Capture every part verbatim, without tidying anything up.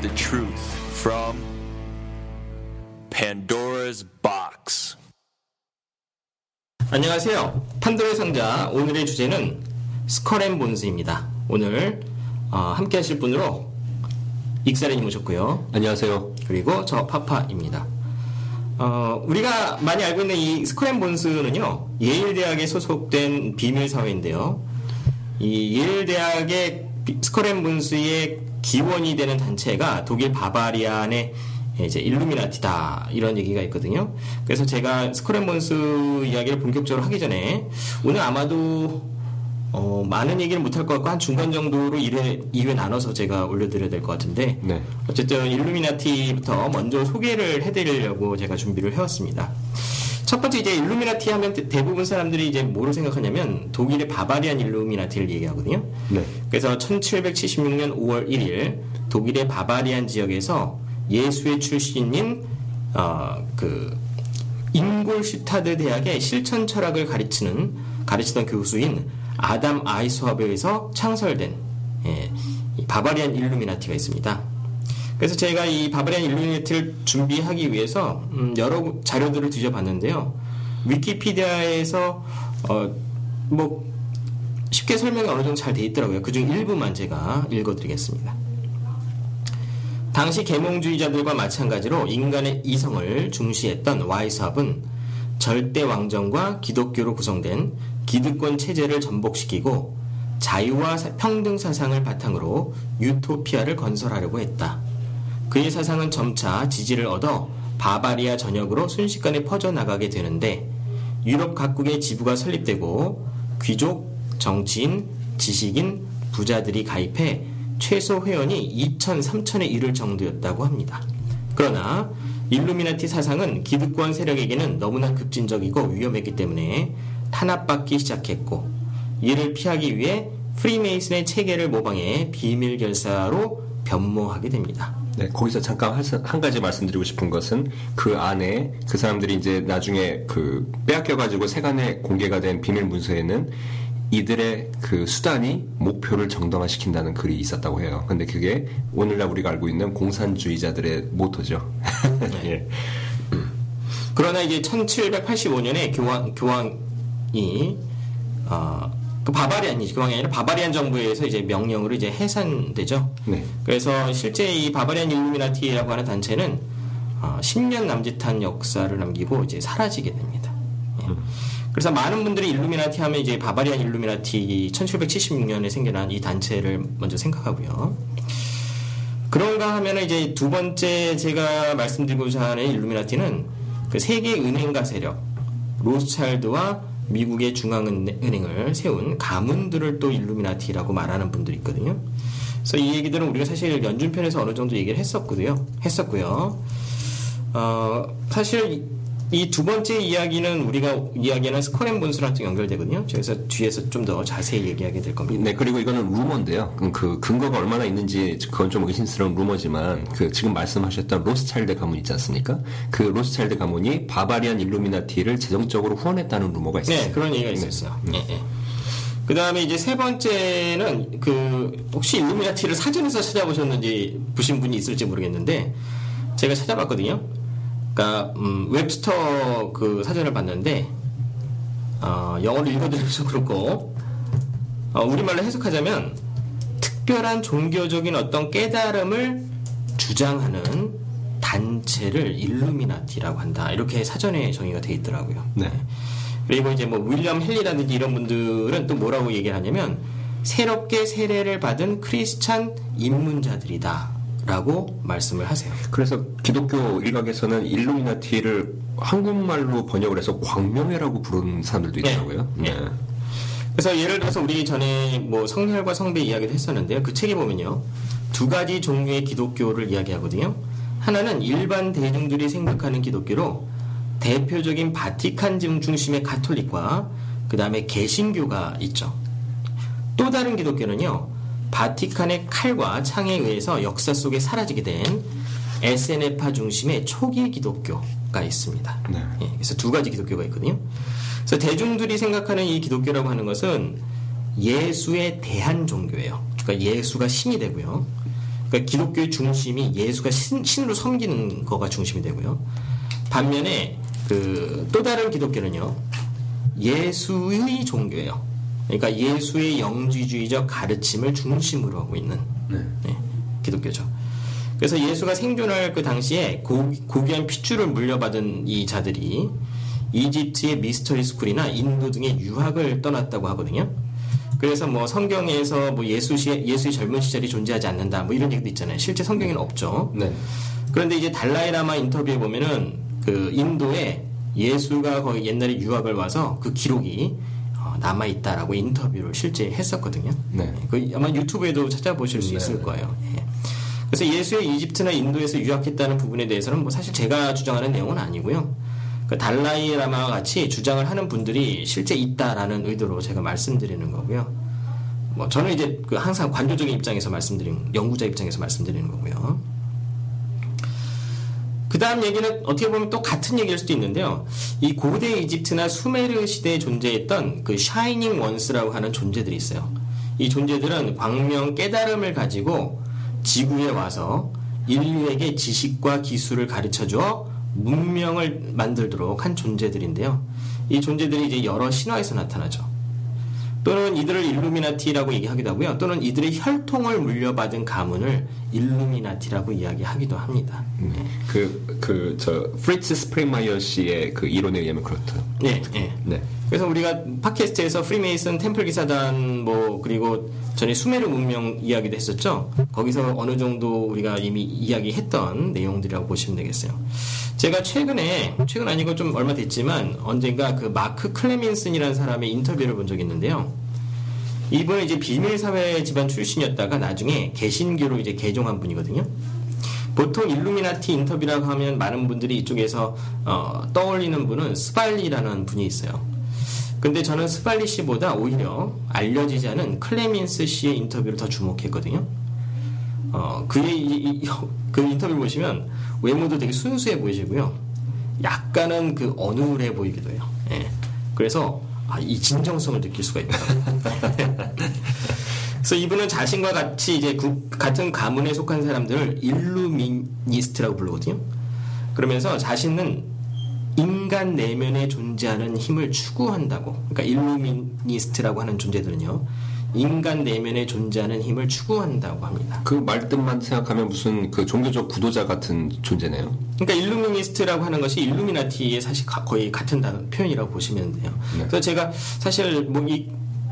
The truth from Pandora's box. 안녕하세요. 판도의 상자 오늘의 주제는 스컬 앤 본즈입니다. 오늘 어, 함께 하실 분으로 익사레님 오셨고요. 안녕하세요. 그리고 저 파파입니다. 어, 우리가 많이 알고 있는 이 스컬 앤 본즈는요. 예일대학에 소속된 비밀사회인데요. 이 예일대학의 스컬 앤 본즈의 기원이 되는 단체가 독일 바바리안의 이제 일루미나티다 이런 얘기가 있거든요. 그래서 제가 스컬 앤 본즈 이야기를 본격적으로 하기 전에 오늘 아마도 어, 많은 얘기를 못할 것 같고 한 중간 정도로 이 회, 이 회 나눠서 제가 올려드려야 될 것 같은데 네. 어쨌든 일루미나티부터 먼저 소개를 해드리려고 제가 준비를 해왔습니다. 첫 번째 이제 일루미나티 하면 대부분 사람들이 이제 뭐를 생각하냐면 독일의 바바리안 일루미나티를 얘기하거든요. 네. 그래서 천칠백칠십육 년 오월 일일 독일의 바바리안 지역에서 예수의 출신인 어, 그 잉골슈타트 대학의 실천 철학을 가르치는 가르치던 교수인 아담 아이스하브에 의해서 창설된 예, 이 바바리안 일루미나티가 있습니다. 그래서 제가 이 바바리안 일루미나티를 준비하기 위해서 음 여러 자료들을 뒤져봤는데요. 위키피디아에서 어 뭐 쉽게 설명이 어느 정도 잘 돼 있더라고요. 그중 일부만 제가 읽어드리겠습니다. 당시 계몽주의자들과 마찬가지로 인간의 이성을 중시했던 와이스합은 절대 왕정과 기독교로 구성된 기득권 체제를 전복시키고 자유와 평등 사상을 바탕으로 유토피아를 건설하려고 했다. 그의 사상은 점차 지지를 얻어 바바리아 전역으로 순식간에 퍼져나가게 되는데 유럽 각국의 지부가 설립되고 귀족, 정치인, 지식인, 부자들이 가입해 최소 회원이 이천, 삼천에 이를 정도였다고 합니다. 그러나 일루미나티 사상은 기득권 세력에게는 너무나 급진적이고 위험했기 때문에 탄압받기 시작했고 이를 피하기 위해 프리메이슨의 체계를 모방해 비밀 결사로 변모하게 됩니다. 네, 거기서 잠깐 한 가지 말씀드리고 싶은 것은 그 안에 그 사람들이 이제 나중에 그 빼앗겨가지고 세간에 공개가 된 비밀 문서에는 이들의 그 수단이 목표를 정당화시킨다는 글이 있었다고 해요. 근데 그게 오늘날 우리가 알고 있는 공산주의자들의 모토죠. 네. 그러나 이제 천칠백팔십오 년에 교황, 교황이, 어, 그 바바리안이지 교황이 아니라 바바리안 정부에 의해서 이제 명령으로 이제 해산되죠. 네. 그래서 실제 이 바바리안 일루미나티라고 하는 단체는 어, 십 년 남짓한 역사를 남기고 이제 사라지게 됩니다. 예. 그래서 많은 분들이 일루미나티 하면 이제 바바리안 일루미나티 천칠백칠십육 년에 생겨난 이 단체를 먼저 생각하고요. 그런가 하면은 이제 두 번째 제가 말씀드리고자 하는 일루미나티는 그 세계 은행가 세력 로스차일드와 미국의 중앙은행을 세운 가문들을 또 일루미나티라고 말하는 분들이 있거든요. 그래서 이 얘기들은 우리가 사실 연준편에서 어느 정도 얘기를 했었거든요. 했었고요. 어, 사실 이 두 번째 이야기는 우리가 이야기하는 스컬 앤 본즈랑 연결되거든요. 그래서 뒤에서 좀 더 자세히 얘기하게 될 겁니다. 네, 그리고 이거는 루머인데요. 그 근거가 얼마나 있는지 그건 좀 의심스러운 루머지만 그 지금 말씀하셨던 로스차일드 가문 있지 않습니까? 그 로스차일드 가문이 바바리안 일루미나티를 재정적으로 후원했다는 루머가 있어요. 네, 그런 얘기가 있었어요. 네. 네. 네. 그 다음에 이제 세 번째는 그 혹시 일루미나티를 사전에서 찾아보셨는지 보신 분이 있을지 모르겠는데 제가 찾아봤거든요. 그러니까 음, 웹스터 그 사전을 봤는데 어, 영어로 읽어드려서 그렇고 어, 우리말로 해석하자면 특별한 종교적인 어떤 깨달음을 주장하는 단체를 일루미나티라고 한다. 이렇게 사전에 정의가 되어 있더라고요. 네. 그리고 이제 뭐 윌리엄 헨리라든지 이런 분들은 또 뭐라고 얘기를 하냐면 새롭게 세례를 받은 크리스찬 입문자들이다. 라고 말씀을 하세요. 그래서 기독교 일각에서는 일루미나티를 한국말로 번역을 해서 광명회라고 부르는 사람들도 있더라고요. 네. 네. 그래서 예를 들어서 우리 전에 뭐 성혈과 성배 이야기를 했었는데요. 그 책에 보면요, 두 가지 종류의 기독교를 이야기하거든요. 하나는 일반 대중들이 생각하는 기독교로 대표적인 바티칸 중심의 가톨릭과 그 다음에 개신교가 있죠. 또 다른 기독교는요, 바티칸의 칼과 창에 의해서 역사 속에 사라지게 된 에세네파 중심의 초기 기독교가 있습니다. 네. 예, 그래서 두 가지 기독교가 있거든요. 그래서 대중들이 생각하는 이 기독교라고 하는 것은 예수에 대한 종교예요. 그러니까 예수가 신이 되고요. 그러니까 기독교의 중심이 예수가 신, 신으로 섬기는 거가 중심이 되고요. 반면에 그 또 다른 기독교는요, 예수의 종교예요. 그러니까 예수의 영지주의적 가르침을 중심으로 하고 있는 네. 네, 기독교죠. 그래서 예수가 생존할 그 당시에 고, 고귀한 핏줄을 물려받은 이 자들이 이집트의 미스터리 스쿨이나 인도 등의 유학을 떠났다고 하거든요. 그래서 뭐 성경에서 뭐 예수 시, 예수의 젊은 시절이 존재하지 않는다 뭐 이런 얘기도 있잖아요. 실제 성경에는 없죠. 네. 그런데 이제 달라이 라마 인터뷰에 보면은 그 인도에 예수가 거의 옛날에 유학을 와서 그 기록이 남아있다라고 인터뷰를 실제 했었거든요. 네. 그 아마 유튜브에도 찾아보실 수 네. 있을 거예요. 예. 그래서 예수의 이집트나 인도에서 유학했다는 부분에 대해서는 뭐 사실 제가 주장하는 내용은 아니고요. 그 달라이 라마와 같이 주장을 하는 분들이 실제 있다라는 의도로 제가 말씀드리는 거고요. 뭐 저는 이제 그 항상 관조적인 입장에서 말씀드리는, 연구자 입장에서 말씀드리는 거고요. 그 다음 얘기는 어떻게 보면 또 같은 얘기일 수도 있는데요. 이 고대 이집트나 수메르 시대에 존재했던 그 샤이닝 원스라고 하는 존재들이 있어요. 이 존재들은 광명 깨달음을 가지고 지구에 와서 인류에게 지식과 기술을 가르쳐주어 문명을 만들도록 한 존재들인데요. 이 존재들이 이제 여러 신화에서 나타나죠. 또는 이들을 일루미나티라고 얘기하기도 하고요. 또는 이들의 혈통을 물려받은 가문을 일루미나티라고 이야기하기도 합니다. 음, 그, 그, 저, 프리츠 스프링마이어 씨의 그 이론에 의하면 그렇죠. 네, 네. 네. 그래서 우리가 팟캐스트에서 프리메이슨, 템플 기사단, 뭐, 그리고 전에 수메르 문명 이야기도 했었죠. 거기서 어느 정도 우리가 이미 이야기했던 내용들이라고 보시면 되겠어요. 제가 최근에, 최근 아니고 좀 얼마 됐지만, 언젠가 그 마크 클레멘슨이라는 사람의 인터뷰를 본 적이 있는데요. 이분은 이제 비밀사회 집안 출신이었다가 나중에 개신교로 이제 개종한 분이거든요. 보통 일루미나티 인터뷰라고 하면 많은 분들이 이쪽에서, 어, 떠올리는 분은 스팔리라는 분이 있어요. 근데 저는 스팔리 씨보다 오히려 알려지지 않은 클레멘스 씨의 인터뷰를 더 주목했거든요. 어, 그의, 이, 이, 그 인터뷰를 보시면 외모도 되게 순수해 보이시고요. 약간은 그 어눌해 보이기도 해요. 예. 그래서, 아, 이 진정성을 느낄 수가 있다. 그래서 이분은 자신과 같이 이제 구, 같은 가문에 속한 사람들을 일루미니스트라고 부르거든요. 그러면서 자신은 인간 내면에 존재하는 힘을 추구한다고. 그러니까 일루미니스트라고 하는 존재들은요, 인간 내면에 존재하는 힘을 추구한다고 합니다. 그 말뜻만 생각하면 무슨 그 종교적 구도자 같은 존재네요. 그러니까 일루미니스트라고 하는 것이 일루미나티의 사실 거의 같은 표현이라고 보시면 돼요. 네. 그래서 제가 사실 뭐 이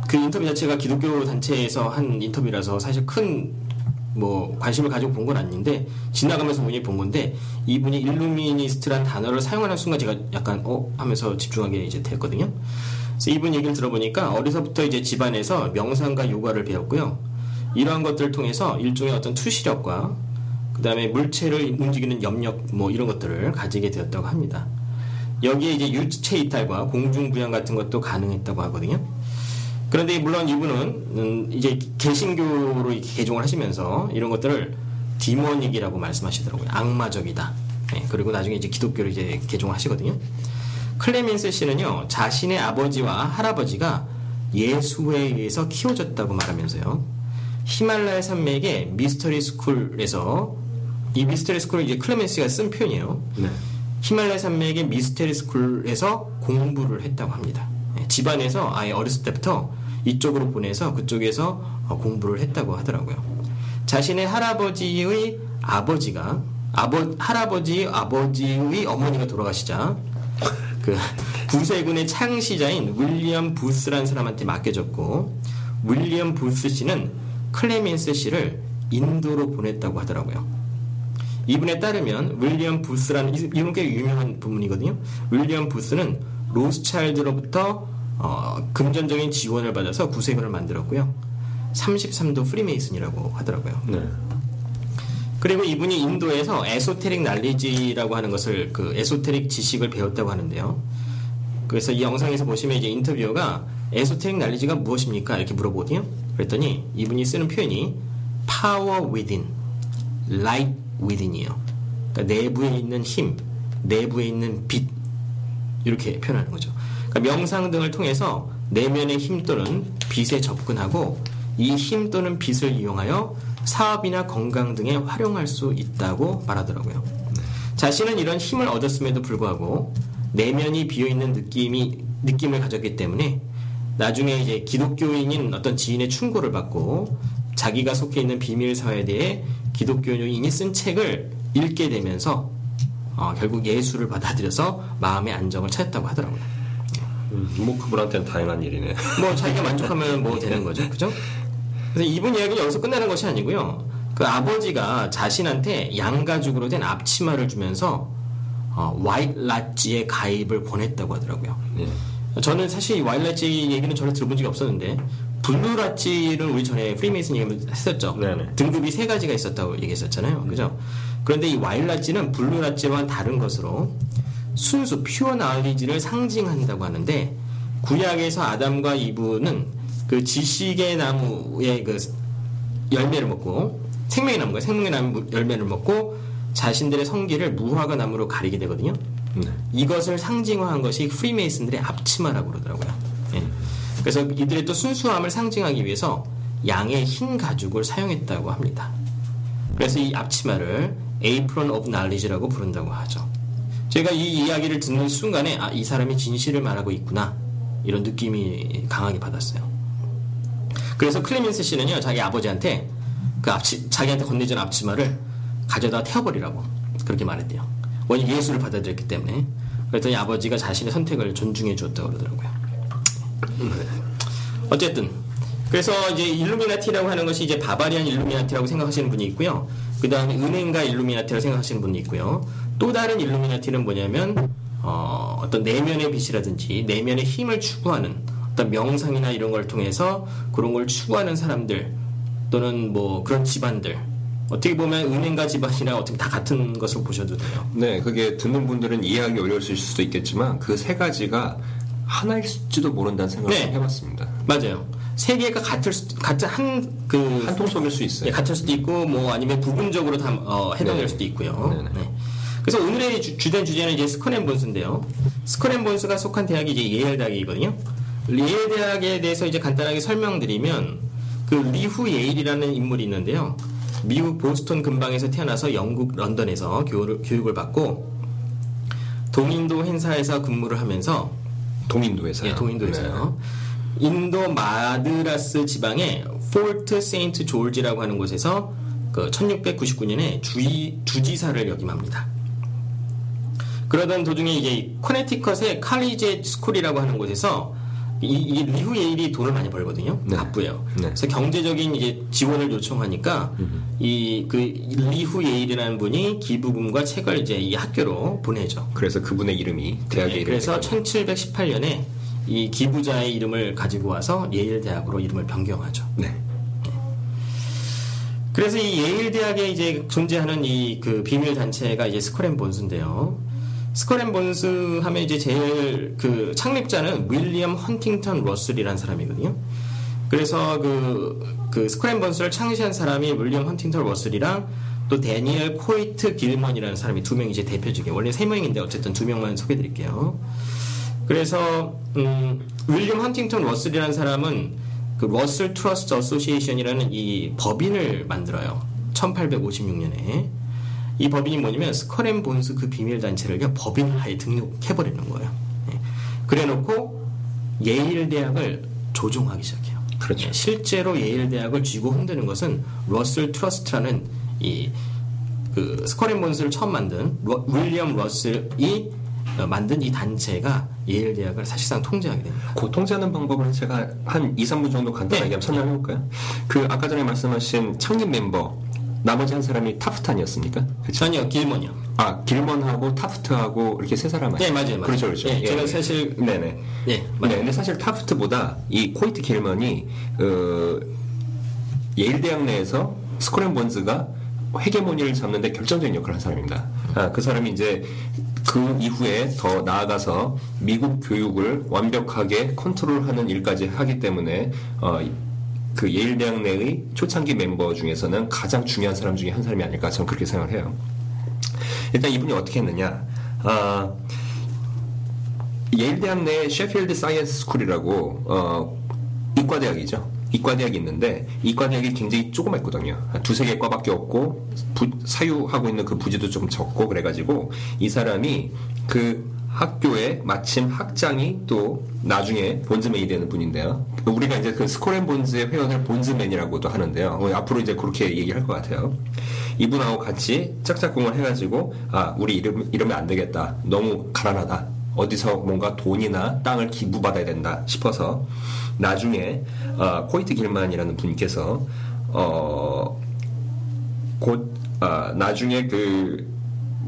그 인터뷰 자체가 기독교 단체에서 한 인터뷰라서 사실 큰 뭐 관심을 가지고 본 건 아닌데 지나가면서 보니 본 건데, 이분이 일루미니스트란 단어를 사용하는 순간 제가 약간 어? 하면서 집중하게 이제 됐거든요. 그래서 이분 얘기를 들어보니까 어려서부터 이제 집안에서 명상과 요가를 배웠고요. 이러한 것들을 통해서 일종의 어떤 투시력과 그 다음에 물체를 움직이는 염력 뭐 이런 것들을 가지게 되었다고 합니다. 여기에 이제 유체 이탈과 공중부양 같은 것도 가능했다고 하거든요. 그런데 물론 이분은 이제 개신교로 개종을 하시면서 이런 것들을 디모닉이라고 말씀하시더라고요. 악마적이다. 그리고 나중에 이제 기독교로 이제 개종하시거든요. 클레멘스 씨는요, 자신의 아버지와 할아버지가 예수에 의해서 키워졌다고 말하면서요, 히말라야 산맥의 미스터리 스쿨에서, 이 미스터리 스쿨은 이제 클레멘스가 쓴 표현이에요. 네. 히말라야 산맥의 미스터리 스쿨에서 공부를 했다고 합니다. 집안에서 아예 어렸을 때부터 이쪽으로 보내서 그쪽에서 공부를 했다고 하더라고요. 자신의 할아버지의 아버지가 아버, 할아버지의 아버지의 어머니가 돌아가시자 그 구세군의 창시자인 윌리엄 부스라는 사람한테 맡겨졌고, 윌리엄 부스 씨는 클레멘스 씨를 인도로 보냈다고 하더라고요. 이분에 따르면 윌리엄 부스라는, 이분 꽤 유명한 분이거든요. 윌리엄 부스는 로스차일드로부터 어, 금전적인 지원을 받아서 구세군을 만들었고요. 삼십삼 도 프리메이슨이라고 하더라고요. 네. 그리고 이분이 인도에서 에소테릭 날리지라고 하는 것을, 그 에소테릭 지식을 배웠다고 하는데요. 그래서 이 영상에서 보시면 이제 인터뷰어가 에소테릭 날리지가 무엇입니까? 이렇게 물어보거든요. 그랬더니 이분이 쓰는 표현이 power within, light within이에요. 그러니까 내부에 있는 힘, 내부에 있는 빛, 이렇게 표현하는 거죠. 그러니까 명상 등을 통해서 내면의 힘 또는 빛에 접근하고 이 힘 또는 빛을 이용하여 사업이나 건강 등에 활용할 수 있다고 말하더라고요. 자신은 이런 힘을 얻었음에도 불구하고 내면이 비어있는 느낌이, 느낌을 가졌기 때문에 나중에 이제 기독교인인 어떤 지인의 충고를 받고 자기가 속해 있는 비밀사회에 대해 기독교인이 쓴 책을 읽게 되면서 어, 결국 예수를 받아들여서 마음의 안정을 찾았다고 하더라고요. 음, 뭐 그분한테는 다양한 일이네. 뭐 자기가 만족하면 뭐 되는 거죠, 그죠? 그래서 이분 이야기는 여기서 끝나는 것이 아니고요. 그 아버지가 자신한테 양가죽으로 된 앞치마를 주면서 어, 와일라지에 가입을 권했다고 하더라고요. 네. 저는 사실 와일라지 얘기는 전혀 들어본 적이 없었는데 블루라지를 우리 전에 프리메이슨 얘기를 했었죠. 네네. 등급이 세 가지가 있었다고 얘기했었잖아요. 음. 그죠? 그런데 이 와일라지는 블루라지와 다른 것으로 순수 퓨어 나얼리지를 상징한다고 하는데 구약에서 아담과 이브는 그 지식의 나무의 그 열매를 먹고 생명의 나무가 생명의 나무 열매를 먹고 자신들의 성기를 무화과 나무로 가리게 되거든요. 네. 이것을 상징화한 것이 프리메이슨들의 앞치마라고 그러더라고요. 네. 그래서 이들의 또 순수함을 상징하기 위해서 양의 흰 가죽을 사용했다고 합니다. 그래서 이 앞치마를 Apron of Knowledge라고 부른다고 하죠. 제가 이 이야기를 듣는 순간에 아, 이 사람이 진실을 말하고 있구나 이런 느낌이 강하게 받았어요. 그래서 클레멘스 씨는요 자기 아버지한테 그 앞치, 자기한테 건네준 앞치마를 가져다 태워버리라고 그렇게 말했대요. 원래 예수를 받아들였기 때문에. 그랬더니 아버지가 자신의 선택을 존중해 주었다고 그러더라고요. 어쨌든 그래서 이제 일루미나티라고 하는 것이 이제 바바리안 일루미나티라고 생각하시는 분이 있고요. 그 다음에 은행가 일루미나티라고 생각하시는 분이 있고요. 또 다른 일루미나티는 뭐냐면 어, 어떤 내면의 빛이라든지 내면의 힘을 추구하는 어떤 명상이나 이런 걸 통해서 그런 걸 추구하는 사람들 또는 뭐 그런 집안들 어떻게 보면 은행가 집안이나 어떻게 다 같은 것으로 보셔도 돼요. 네, 그게 듣는 분들은 이해하기 어려울 수 있을 수도 있겠지만 그 세 가지가 하나일지도 모른다는 생각을 네. 해봤습니다. 맞아요. 세 개가 같을 수, 같은 한 그 한 통속일 수 있어요. 네, 같을 수도 있고 뭐 아니면 부분적으로 다 어, 해당될 네. 수도 있고요. 네, 네. 네. 그래서 오늘의 주, 주된 주제는 이제 스컬 앤 본즈인데요. 스컬 앤 본즈가 속한 대학이 이제 예일대학이거든요. 예일대학에 대해서 이제 간단하게 설명드리면 그 리후 예일이라는 인물이 있는데요. 미국 보스턴 근방에서 태어나서 영국 런던에서 교육을, 교육을 받고 동인도 회사에서 근무를 하면서 동인도 회사요? 예, 동인도 회사요. 네. 인도 마드라스 지방의 포트 세인트 조지라고 하는 곳에서 그 천육백구십구 년에 주의, 주지사를 역임합니다. 그러던 도중에 이게 코네티컷의 칼리제 스쿨이라고 하는 곳에서 이, 이 리후 예일이 돈을 많이 벌거든요. 네. 바쁘요. 네. 그래서 경제적인 이제 지원을 요청하니까 이 그 리후 예일이라는 분이 기부금과 책을 이제 이 학교로 보내죠. 그래서 그분의 이름이 대학의 네, 이름. 그래서 천칠백십팔 년에 이 기부자의 이름을 가지고 와서 예일 대학으로 이름을 변경하죠. 네. 네. 그래서 이 예일 대학에 이제 존재하는 이 그 비밀 단체가 이제 스컬 앤 본즈인데요. 스컬 앤 본즈 하면 이제 제일 그 창립자는 윌리엄 헌팅턴 러셀이라는 사람이거든요. 그래서 그, 그 스컬 앤 본즈를 창시한 사람이 윌리엄 헌팅턴 러셀이랑 또 데니엘 코이트 길먼이라는 사람이 두 명이 이제 대표적이에요. 원래 세 명인데 어쨌든 두 명만 소개해드릴게요. 그래서, 음, 윌리엄 헌팅턴 러셀이라는 사람은 그 러셀 트러스트 어소시에이션이라는 이 법인을 만들어요. 천팔백오십육 년에. 이 법인이 뭐냐면 스컬 앤 본즈 그 비밀단체를 법인 하에 등록해버리는 거예요. 예. 그래놓고 예일대학을 조종하기 시작해요. 그렇죠. 예. 실제로 예일대학을 쥐고 흔드는 것은 러셀 트러스트라는 이 그 스컬 앤 본즈를 처음 만든 러, 윌리엄 러셀이 만든 이 단체가 예일대학을 사실상 통제하게 됩니다. 그 통제하는 방법을 제가 한 이, 삼 분 정도 간단하게 네. 설명해볼까요? 그 아까 전에 말씀하신 창립 멤버 나머지 한 사람이 타프트 아니었습니까? 그쵸? 전혀 길먼이요. 아, 길먼하고 타프트하고 이렇게 세 사람 아니에요? 네, 맞아요, 맞아요. 그렇죠, 그렇죠. 예, 예, 제가 예, 사실 네네. 예, 맞아요. 네, 근데 사실 타프트보다 이 코이트 길먼이 어, 예일 대학 내에서 스컬 앤 본즈가 헤게모니를 잡는데 결정적인 역할을 한 사람입니다. 아, 그 사람이 이제 그 이후에 더 나아가서 미국 교육을 완벽하게 컨트롤하는 일까지 하기 때문에 어, 그 예일 대학 내의 초창기 멤버 중에서는 가장 중요한 사람 중에 한 사람이 아닐까 저는 그렇게 생각을 해요. 일단 이분이 어떻게 했느냐? 아, 예일 대학 내 셰필드 사이언스 스쿨이라고 어, 이과대학이죠. 이과대학이 있는데 이과대학이 굉장히 조그맣거든요. 두세 개 과밖에 없고 부, 사유하고 있는 그 부지도 좀 적고 그래가지고 이 사람이 그 학교에 마침 학장이 또 나중에 본즈맨이 되는 분인데요. 우리가 이제 그 스컬 앤 본즈의 회원을 본즈맨이라고도 하는데요. 앞으로 이제 그렇게 얘기할 것 같아요. 이분하고 같이 짝짝꿍을 해가지고 아, 우리 이름, 이러면 안 되겠다. 너무 가난하다. 어디서 뭔가 돈이나 땅을 기부받아야 된다 싶어서 나중에 어, 코이트 길만이라는 분께서 어, 곧 어, 나중에 그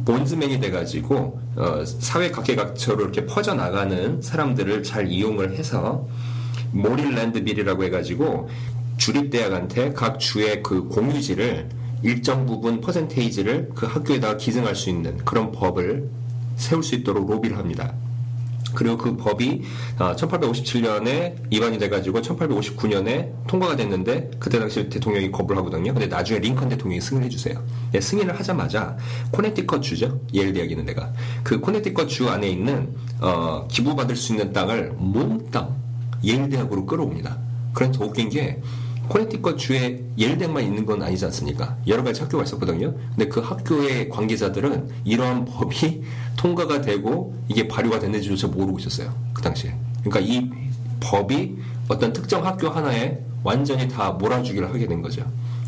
본즈맨이 돼가지고 어, 사회 각계각처로 이렇게 퍼져나가는 사람들을 잘 이용을 해서 모릴랜드 빌이라고 해가지고 주립대학한테 각 주의 그 공유지를 일정 부분 퍼센테이지를 그 학교에다가 기증할 수 있는 그런 법을 세울 수 있도록 로비를 합니다. 그리고 그 법이 천팔백오십칠 년에 입안이 돼가지고 천팔백오십구 년에 통과가 됐는데 그때 당시 대통령이 거부를 하거든요. 근데 나중에 링컨 대통령이 승인을 해주세요. 네, 승인을 하자마자 코네티컷 주죠. 예일 대학 있는 데가 그 코네티컷 주 안에 있는 어, 기부받을 수 있는 땅을 몽땅 예일 대학으로 끌어옵니다. 그래서 웃긴 게 코네티컷 주에 예일대학만 있는 건 아니지 않습니까? 여러 가지 학교가 있었거든요. 근데 그 학교의 관계자들은 이러한 법이 통과가 되고 이게 발효가 됐는지조차 모르고 있었어요. 그 당시에. 그러니까 이 법이 어떤 특정 학교 하나에 완전히 다 몰아주기를 하게 된 거죠.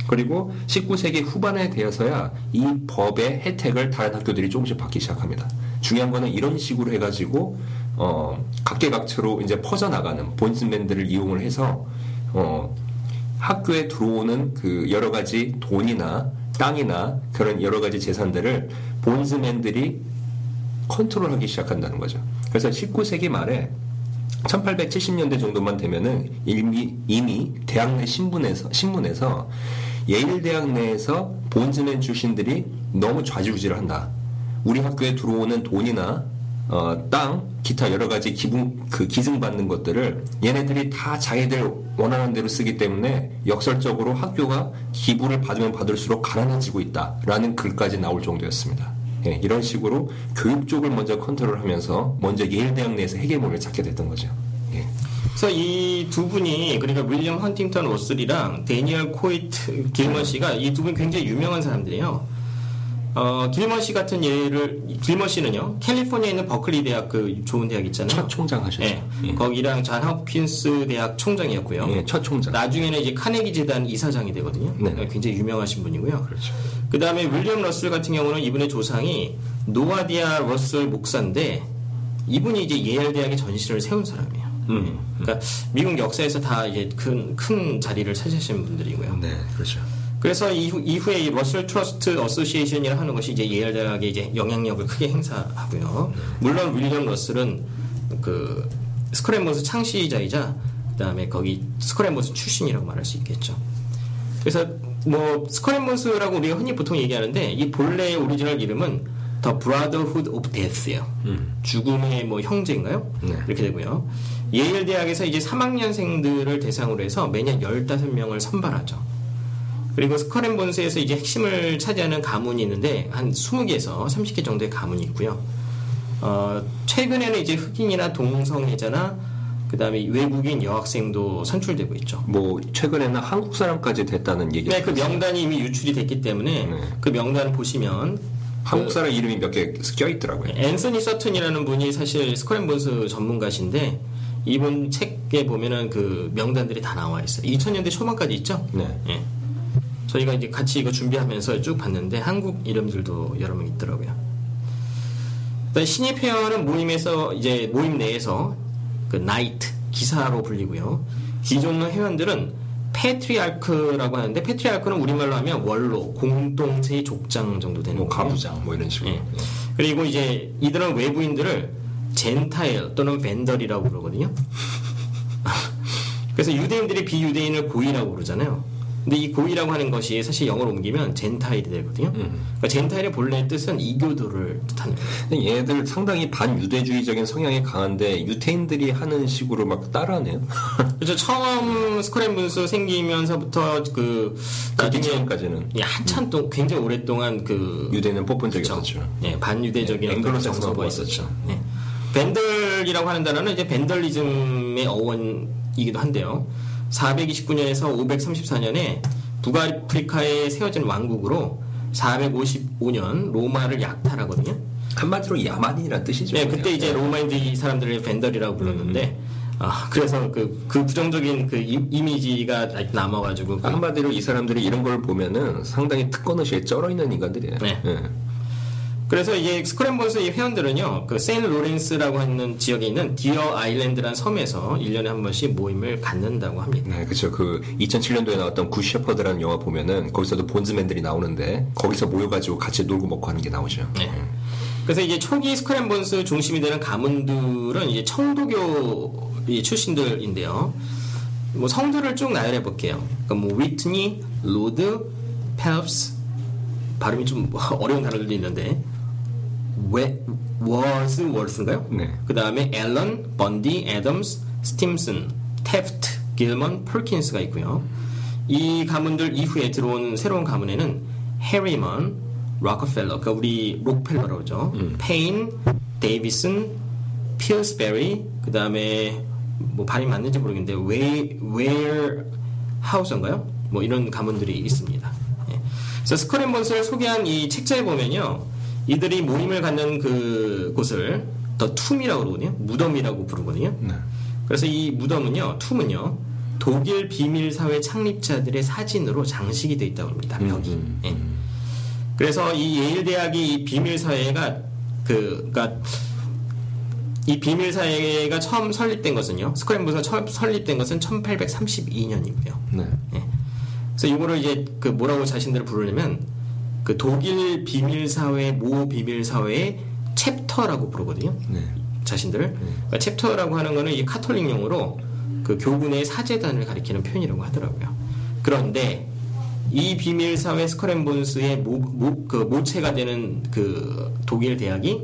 그리고 십구 세기 후반에 되어서야 이 법의 혜택을 다른 학교들이 조금씩 받기 시작합니다. 중요한 거는 이런 식으로 해가지고 어, 각계각처로 이제 퍼져나가는 본즈맨들을 이용을 해서 어, 학교에 들어오는 그 여러 가지 돈이나 땅이나 그런 여러 가지 재산들을 본즈맨들이 컨트롤하기 시작한다는 거죠. 그래서 십구 세기 말에 천팔백칠십 년대 정도만 되면은 이미, 이미 대학 내 신문에서, 신문에서 예일 대학 내에서 본즈맨 출신들이 너무 좌지우지를 한다. 우리 학교에 들어오는 돈이나 어, 땅, 기타 여러 가지 기분, 그 기증받는 것들을 얘네들이 다 자기들 원하는 대로 쓰기 때문에 역설적으로 학교가 기부를 받으면 받을수록 가난해지고 있다라는 글까지 나올 정도였습니다. 예, 이런 식으로 교육 쪽을 먼저 컨트롤하면서 먼저 예일 대학 내에서 헤게모니를 찾게 됐던 거죠. 예. 그래서 이 두 분이 그러니까 윌리엄 헌팅턴 로슬이랑 데니얼 코이트 길먼 씨가 이 두 분 굉장히 유명한 사람들이에요. 어, 길먼 씨 같은 예를, 길먼 씨는요, 캘리포니아에 있는 버클리 대학 그 좋은 대학 있잖아요. 첫 총장 하셨죠. 네. 예. 거기랑 잔 하우퀸스 대학 총장이었고요. 예, 첫 총장. 나중에는 이제 카네기 재단 이사장이 되거든요. 네. 굉장히 유명하신 분이고요. 그렇죠. 그 다음에 윌리엄 러셀 같은 경우는 이분의 조상이 노아디아 러셀 목사인데 이분이 이제 예일 대학의 전신을 세운 사람이에요. 음. 예. 그러니까 미국 역사에서 다 이제 큰, 큰 자리를 차지하시는 분들이고요. 네, 그렇죠. 그래서 이후, 이후에 이 러셀 트러스트 어소시에이션이라고 하는 것이 이제 예일 대학에 이제 영향력을 크게 행사하고요. 물론 윌리엄 러셀은 그 스컬 앤 본즈 창시자이자 그다음에 거기 스컬 앤 본즈 출신이라고 말할 수 있겠죠. 그래서 뭐 스컬 앤 본즈라고 우리가 흔히 보통 얘기하는데 이 본래의 오리지널 이름은 The Brotherhood of Death예요. 음. 죽음의 뭐 형제인가요? 네. 이렇게 되고요. 예일 대학에서 이제 삼 학년생들을 대상으로 해서 매년 열다섯 명을 선발하죠. 그리고 스컬 앤 본즈에서 이제 핵심을 차지하는 가문이 있는데 한 스무 개에서 삼십 개 정도의 가문이 있고요. 어, 최근에는 이제 흑인이나 동성애자나 그 다음에 외국인 여학생도 선출되고 있죠. 뭐 최근에는 한국 사람까지 됐다는 얘기가 네, 그 명단이 이미 유출이 됐기 때문에 네. 그 명단을 보시면 한국 사람 그, 이름이 몇 개 껴있더라고요. 앤서니 서튼이라는 분이 사실 스컬 앤 본즈 전문가신데 이분 책에 보면은 그 명단들이 다 나와 있어요. 이천 년대 초반까지 있죠. 네. 네. 저희가 이제 같이 이거 준비하면서 쭉 봤는데 한국 이름들도 여러 명 있더라고요. 일단 신입 회원은 모임에서 이제 모임 내에서 그 나이트 기사로 불리고요. 기존 회원들은 패트리아크라고 하는데, 패트리아크는 우리말로 하면 원로, 공동체의 족장 정도 되는 뭐 가부장 뭐 이런 식으로. 예. 그리고 이제 이들은 외부인들을 젠타일 또는 벤더리라고 그러거든요. 그래서 유대인들이 비유대인을 고이라고 그러잖아요. 근데 이 고이라고 하는 것이 사실 영어로 옮기면 젠타일이 되거든요. 음. 그러니까 젠타일의 본래 뜻은 이교도를 뜻하는 거예요. 얘들 상당히 반유대주의적인 성향이 강한데 유태인들이 하는 식으로 막 따라하네요. 그렇죠. 처음 스컬 앤 본즈 생기면서부터 그 나중에 지금까지는 예, 한참 음. 동 굉장히 오랫동안 그 유대는 뽑은 적이 없었죠. 예, 반유대적인 앵글로색소가 정서가 있었죠. 예. 벤덜이라고 하는 단어는 이제 벤덜리즘의 어원이기도 한데요. 사백이십구 년에서 오백삼십사 년에 북아프리카에 세워진 왕국으로 사백오십오 년 로마를 약탈하거든요. 한마디로 야만인이라는 뜻이죠. 네, 그때 이제 로마인들이 사람들을 벤더리라고 불렀는데, 아, 그래서 그, 그 부정적인 그 이미지가 남아가지고. 그, 한마디로 이 사람들이 이런 걸 보면은 상당히 특권의식에 쩔어있는 인간들이에요. 네. 네. 그래서 이제 스컬 앤 본즈 회원들은요, 그 세인 로렌스라고 하는 지역에 있는 디어 아일랜드라는 섬에서 일 년에 한 번씩 모임을 갖는다고 합니다. 네, 그렇죠. 그 이천칠 년도에 나왔던 굿 셰퍼드라는 영화 보면은 거기서도 본즈맨들이 나오는데 거기서 모여가지고 같이 놀고 먹고 하는 게 나오죠. 네. 음. 그래서 이제 초기 스컬 앤 본즈 중심이 되는 가문들은 이제 청도교 출신들인데요. 뭐 성들을 쭉 나열해 볼게요. 그러니까 뭐 위트니, 로드, 펠프스, 발음이 좀 어려운 단어들도 있는데. 웨, 월스, 월스인가요? 네. 그 다음에 앨런, 번디, 애덤스, 스팀슨, 테프트, 길먼, 폴킨스가 있고요. 이 가문들 이후에 들어온 새로운 가문에는 해리먼, 로커펠러, 그러니까 우리 록펠러라고 하죠. 음. 페인, 데이비슨, 필스베리, 그 다음에 뭐 발음이 맞는지 모르겠는데 웨, 웨어하우스인가요? 뭐 이런 가문들이 있습니다. 예. 그래서 스컬 앤 본즈를 소개한 이 책자에 보면요. 이들이 모임을 갖는 그 곳을 더 툼이라고 그러거든요. 무덤이라고 부르거든요. 네. 그래서 이 무덤은요, 툼은요, 독일 비밀사회 창립자들의 사진으로 장식이 되어 있다고 합니다. 벽이. 음. 예. 그래서 이 예일대학이 이 비밀사회가 그, 그니까 이 비밀사회가 처음 설립된 것은요, 스컬 앤 본즈가 처음 설립된 것은 천팔백삼십이 년이고요. 네. 예. 그래서 이거를 이제 그 뭐라고 자신들을 부르려면 그 독일 비밀사회, 모 비밀사회의 챕터라고 부르거든요. 네. 자신들. 네. 그러니까 챕터라고 하는 거는 이 카톨릭 용어로 그 교군의 사제단을 가리키는 표현이라고 하더라고요. 그런데 이 비밀사회 스컬 앤 본즈의 모, 모, 그 모체가 되는 그 독일 대학이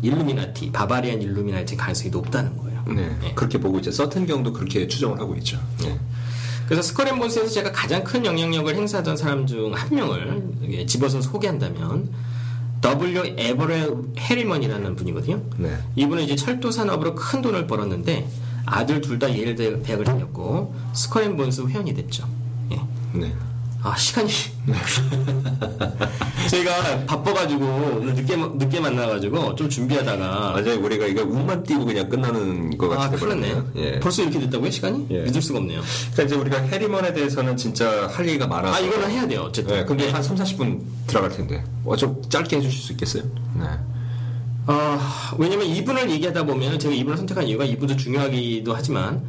일루미나티, 바바리안 일루미나티 가능성이 높다는 거예요. 네. 네. 그렇게 보고 이제 서튼경도 그렇게 추정을 하고 있죠. 네. 네. 그래서 스컬 앤 본즈에서 제가 가장 큰 영향력을 행사하던 사람 중 한 명을 집어서 소개한다면 더블유 에버렐 해리먼이라는 분이거든요. 네. 이분은 이제 철도 산업으로 큰 돈을 벌었는데 아들 둘 다 예일대 대학을 다녔고 스컬 앤 본즈 회원이 됐죠. 예. 네. 아 시간이 저희가 바빠가지고 오늘 늦게 늦게 만나가지고 좀 준비하다가 맞아요. 우리가 이거 운만 띄고 그냥 끝나는 것 같은데 아, 그렇네요. 예. 벌써 이렇게 됐다고요 시간이? 예. 믿을 수가 없네요. 그러니까 이제 우리가 해리먼에 대해서는 진짜 할 얘기가 많아서 아 이거는 해야 돼요 어쨌든. 예, 근데 예. 한 삼, 사십 분 들어갈 텐데 어, 좀 짧게 해주실 수 있겠어요? 네. 어, 왜냐면 이분을 얘기하다 보면 제가 이분을 선택한 이유가 이분도 중요하기도 하지만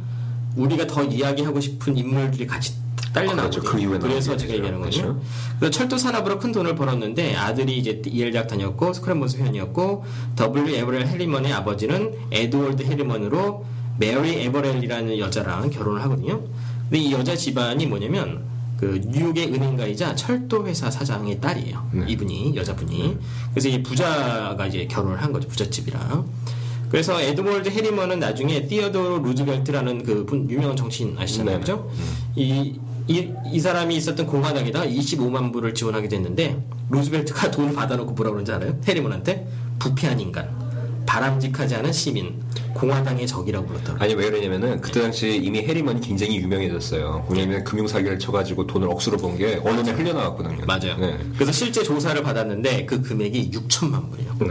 우리가 더 이야기하고 싶은 인물들이 같이 딸려 나오죠. 아, 그렇죠. 그 그래서 제가 얘기하는 거죠. 그래서 철도 산업으로 큰 돈을 벌었는데 아들이 이제 예일대학 다녔고 스컬 앤 본즈 회원이었고 더블유 에버렐 해리먼의 아버지는 에드월드 해리먼으로 메리 에버렐이라는 여자랑 결혼을 하거든요. 근데 이 여자 집안이 뭐냐면 그 뉴욕의 은행가이자 철도 회사 사장의 딸이에요. 네. 이분이 여자분이. 네. 그래서 이 부자가 이제 결혼을 한 거죠. 부잣집이랑. 그래서 에드월드 해리먼은 나중에 디어도로 루즈벨트라는 그 분, 유명한 정치인 아시잖아요. 네. 그죠? 네. 이 이, 이 사람이 있었던 공화당에다가 이십오만 불을 지원하게 됐는데 루즈벨트가 돈을 받아놓고 뭐라 그런지 알아요? 해리먼한테 부패한 인간, 바람직하지 않은 시민, 공화당의 적이라고 불렀더라고요. 아니 왜 그러냐면은 그때 당시 이미 해리먼이 굉장히 유명해졌어요. 왜냐면 네. 금융사기를 쳐가지고 돈을 억수로 번 게 언론에 흘려나왔거든요. 맞아요. 네. 그래서 실제 조사를 받았는데 그 금액이 육천만 불이에요. 네.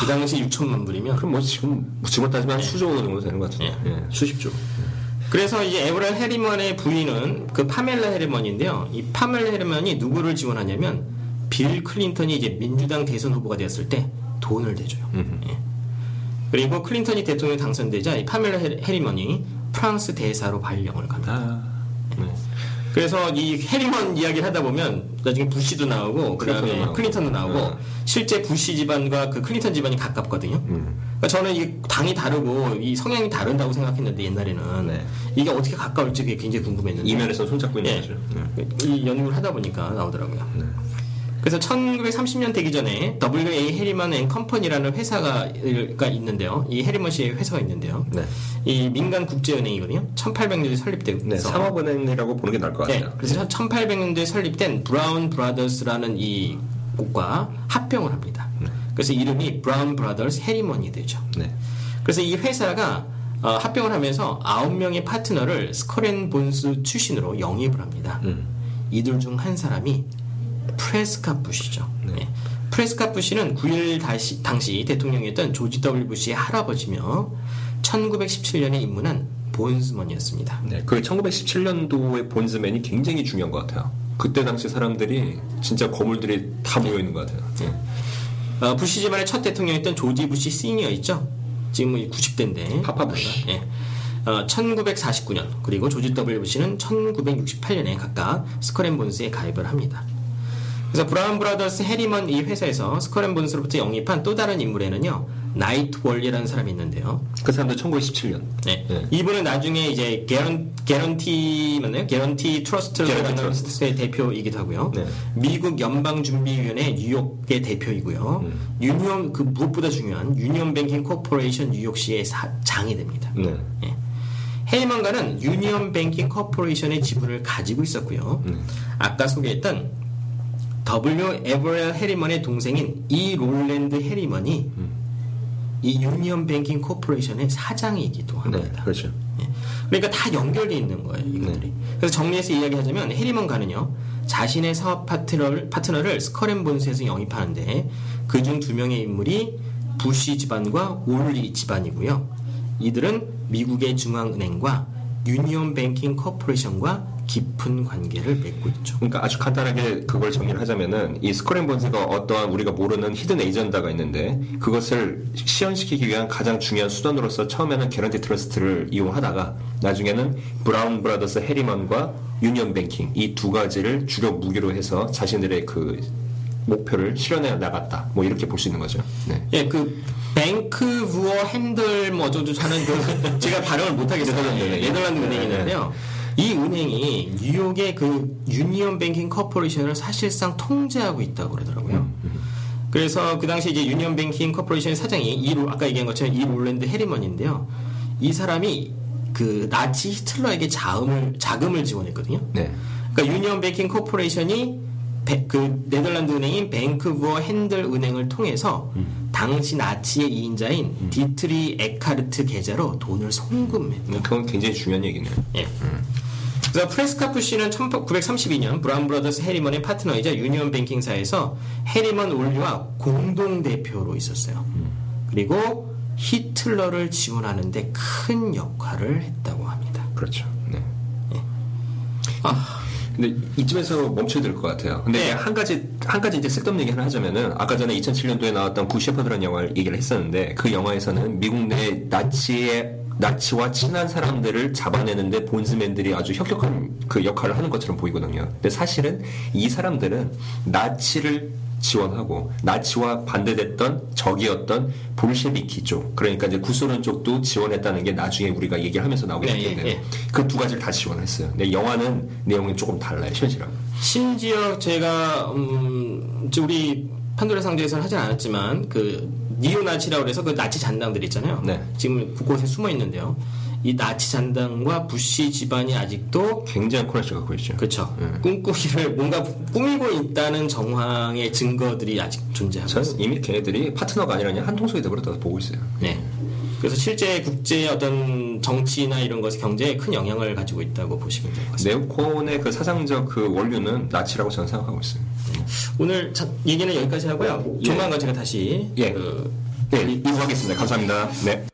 그 당시 육천만 불이면 그럼 뭐 지금 지금 따지면 네. 수조 원 정도 되는 것 같은데 네. 네. 수십조. 네. 그래서 이제 에버렐 해리먼의 부인은 그 파멜라 해리먼인데요. 이 파멜라 해리먼이 누구를 지원하냐면 빌 클린턴이 이제 민주당 대선 후보가 되었을 때 돈을 대줘요. 예. 그리고 클린턴이 대통령 당선되자 이 파멜라 해리먼이 프랑스 대사로 발령을 갑니다. 아, 네. 예. 그래서 이 해리먼 이야기를 하다 보면 나중에 부시도 나오고 그다음에 나오고. 클린턴도 나오고 음. 실제 부시 집안과 그 클린턴 집안이 가깝거든요. 음. 그러니까 저는 이 당이 다르고 이 성향이 다른다고 생각했는데 옛날에는 네. 이게 어떻게 가까울지 굉장히 궁금했는데 이면에서 손잡고 있는 네. 거죠. 네. 이 연구를 하다 보니까 나오더라고요. 네. 그래서 천구백삼십 년 되기 전에 더블유 에이 해리먼 앤 컴퍼니라는 회사가 있는데요. 이 해리먼 씨의 회사가 있는데요. 네. 이 민간 국제은행이거든요. 천팔백 년대 설립되고 네, 상업은행이라고 보는 게 나을 것 같아요. 네, 그래서 천팔백 년대 설립된 브라운 브라더스라는 이 곳과 합병을 합니다. 네. 그래서 이름이 브라운 브라더스 해리먼이 되죠. 네. 그래서 이 회사가 어, 합병을 하면서 아홉 명의 파트너를 스컬 앤 본즈 출신으로 영입을 합니다. 음. 이들 중 한 사람이 프레스캇 부시죠. 네. 프레스캇 부시는 구일 다시, 당시 대통령이었던 조지 더블유 부시의 할아버지며 천구백십칠 년에 입문한 본즈먼이었습니다. 네, 그 천구백십칠 년도의 본즈맨이 굉장히 중요한 것 같아요. 그때 당시 사람들이 진짜 거물들이 다 네. 모여 있는 것 같아요. 네. 어, 부시 집안의 첫 대통령이었던 조지 부시 시니어 있죠. 지금 구십 대인데 파파 부시. 네. 어, 천구백사십구 년 그리고 조지 더블유 부시는 천구백육십팔 년에 각각 스컬 앤 본즈에 가입을 합니다. 그래서 브라운 브라더스 해리먼 이 회사에서 스컬 앤 본즈로부터 영입한 또 다른 인물에는요 나이트 월리라는 사람이 있는데요. 그 사람도 천구백십칠 년. 네. 네. 이분은 나중에 이제 게런 게런티 맞나요? 게런티 트러스트라는 트러스트의 대표이기도 하고요. 네. 미국 연방준비위원회 뉴욕의 대표이고요. 음. 유니언 그 무엇보다 중요한 유니언뱅킹 코퍼레이션 뉴욕시의 사, 장이 됩니다. 네. 네. 해리먼과는 유니언뱅킹 코퍼레이션의 지분을 가지고 있었고요. 네. 아까 소개했던 W. 에버렐 해리먼의 동생인 E. 롤랜드 해리먼이 음. 이 유니언뱅킹 코퍼레이션의 사장이기도 합니다. 네, 그렇죠. 예. 그러니까 다 연결되어 있는 거예요, 이분들이. 네. 그래서 정리해서 이야기하자면 해리먼가는요, 자신의 사업 파트너를, 파트너를 스컬 앤 본즈에서 영입하는데 그중 두 명의 인물이 부시 집안과 올리 집안이고요. 이들은 미국의 중앙은행과 유니언뱅킹 코퍼레이션과 깊은 관계를 맺고 있죠. 그러니까 아주 간단하게 그걸 정리를 하자면은 이 스컬 앤 본즈가 어떠한 우리가 모르는 히든 에이전다가 있는데 그것을 시연시키기 위한 가장 중요한 수단으로서 처음에는 게런티 트러스트를 이용하다가 나중에는 브라운 브라더스 해리먼과 유니언 뱅킹 이 두 가지를 주력 무기로 해서 자신들의 그 목표를 실현해 나갔다. 뭐 이렇게 볼 수 있는 거죠. 네. 예, 그 뱅크 부어 핸델 뭐 저도 저는 그 제가 발음을 못 하겠어요. 네덜란드 은행이는데요. 이 은행이 뉴욕의 그 유니언 뱅킹 커퍼레이션을 사실상 통제하고 있다고 그러더라고요. 그래서 그 당시 이제 유니언 뱅킹 커퍼레이션의 사장이 이 아까 얘기한 것처럼 이 롤랜드 해리먼인데요. 이 사람이 그 나치 히틀러에게 자금을 자금을 지원했거든요. 네. 그러니까 유니언 뱅킹 커퍼레이션이 그 네덜란드 은행인 뱅크 부어 핸델 은행을 통해서 음. 당시 나치의 이인자인 음. 디트리 에카르트 계좌로 돈을 송금했다. 그건 굉장히 중요한 얘기네요. 예. 음. 그래서 프레스캇 부시는 천구백삼십이 년 브라운 브라더스 해리먼의 파트너이자 유니언 뱅킹사에서 해리먼 올리와 공동 대표로 있었어요. 음. 그리고 히틀러를 지원하는데 큰 역할을 했다고 합니다. 그렇죠. 네. 예. 아. 근데 이쯤에서 멈춰야 될 것 같아요. 근데 네. 한 가지, 한 가지 이제 쓸데없는 얘기 하나 하자면은, 아까 전에 이천칠 년도에 나왔던 굿 셰퍼드라는 영화를 얘기를 했었는데, 그 영화에서는 미국 내 나치의, 나치와 친한 사람들을 잡아내는데 본즈맨들이 아주 혁혁한 그 역할을 하는 것처럼 보이거든요. 근데 사실은 이 사람들은 나치를 지원하고 나치와 반대됐던 적이었던 볼셰비키 쪽 그러니까 이제 구소련 쪽도 지원했다는 게 나중에 우리가 얘기를 하면서 나오게 될 텐데 네, 네. 그 두 가지를 다 지원했어요. 근데 영화는 내용이 조금 달라요. 현실하고. 심지어 제가 음, 우리 판도의 상자에서는 하진 않았지만 그 니오나치라고 해서 그 나치 잔당들 있잖아요. 네. 지금 곳곳에 숨어 있는데요. 이 나치 잔당과 부시 집안이 아직도 굉장한 코너스가 갖고 있죠. 그렇죠. 네. 꿈꾸기를 뭔가 꾸미고 있다는 정황의 증거들이 아직 존재하고 저는 있습니다. 이미 걔네들이 파트너가 아니라니 한통속이 되버렸다고 보고 있어요. 네. 그래서 실제 국제의 어떤 정치나 이런 것에 경제에 큰 영향을 가지고 있다고 보시면 될 것 같습니다. 네오콘의 그 사상적 그 원류는 나치라고 저는 생각하고 있어요. 네. 오늘 자, 얘기는 여기까지 하고요. 예. 조만간 제가 다시 예. 그 예. 이어가겠습니다. 감사합니다. 네.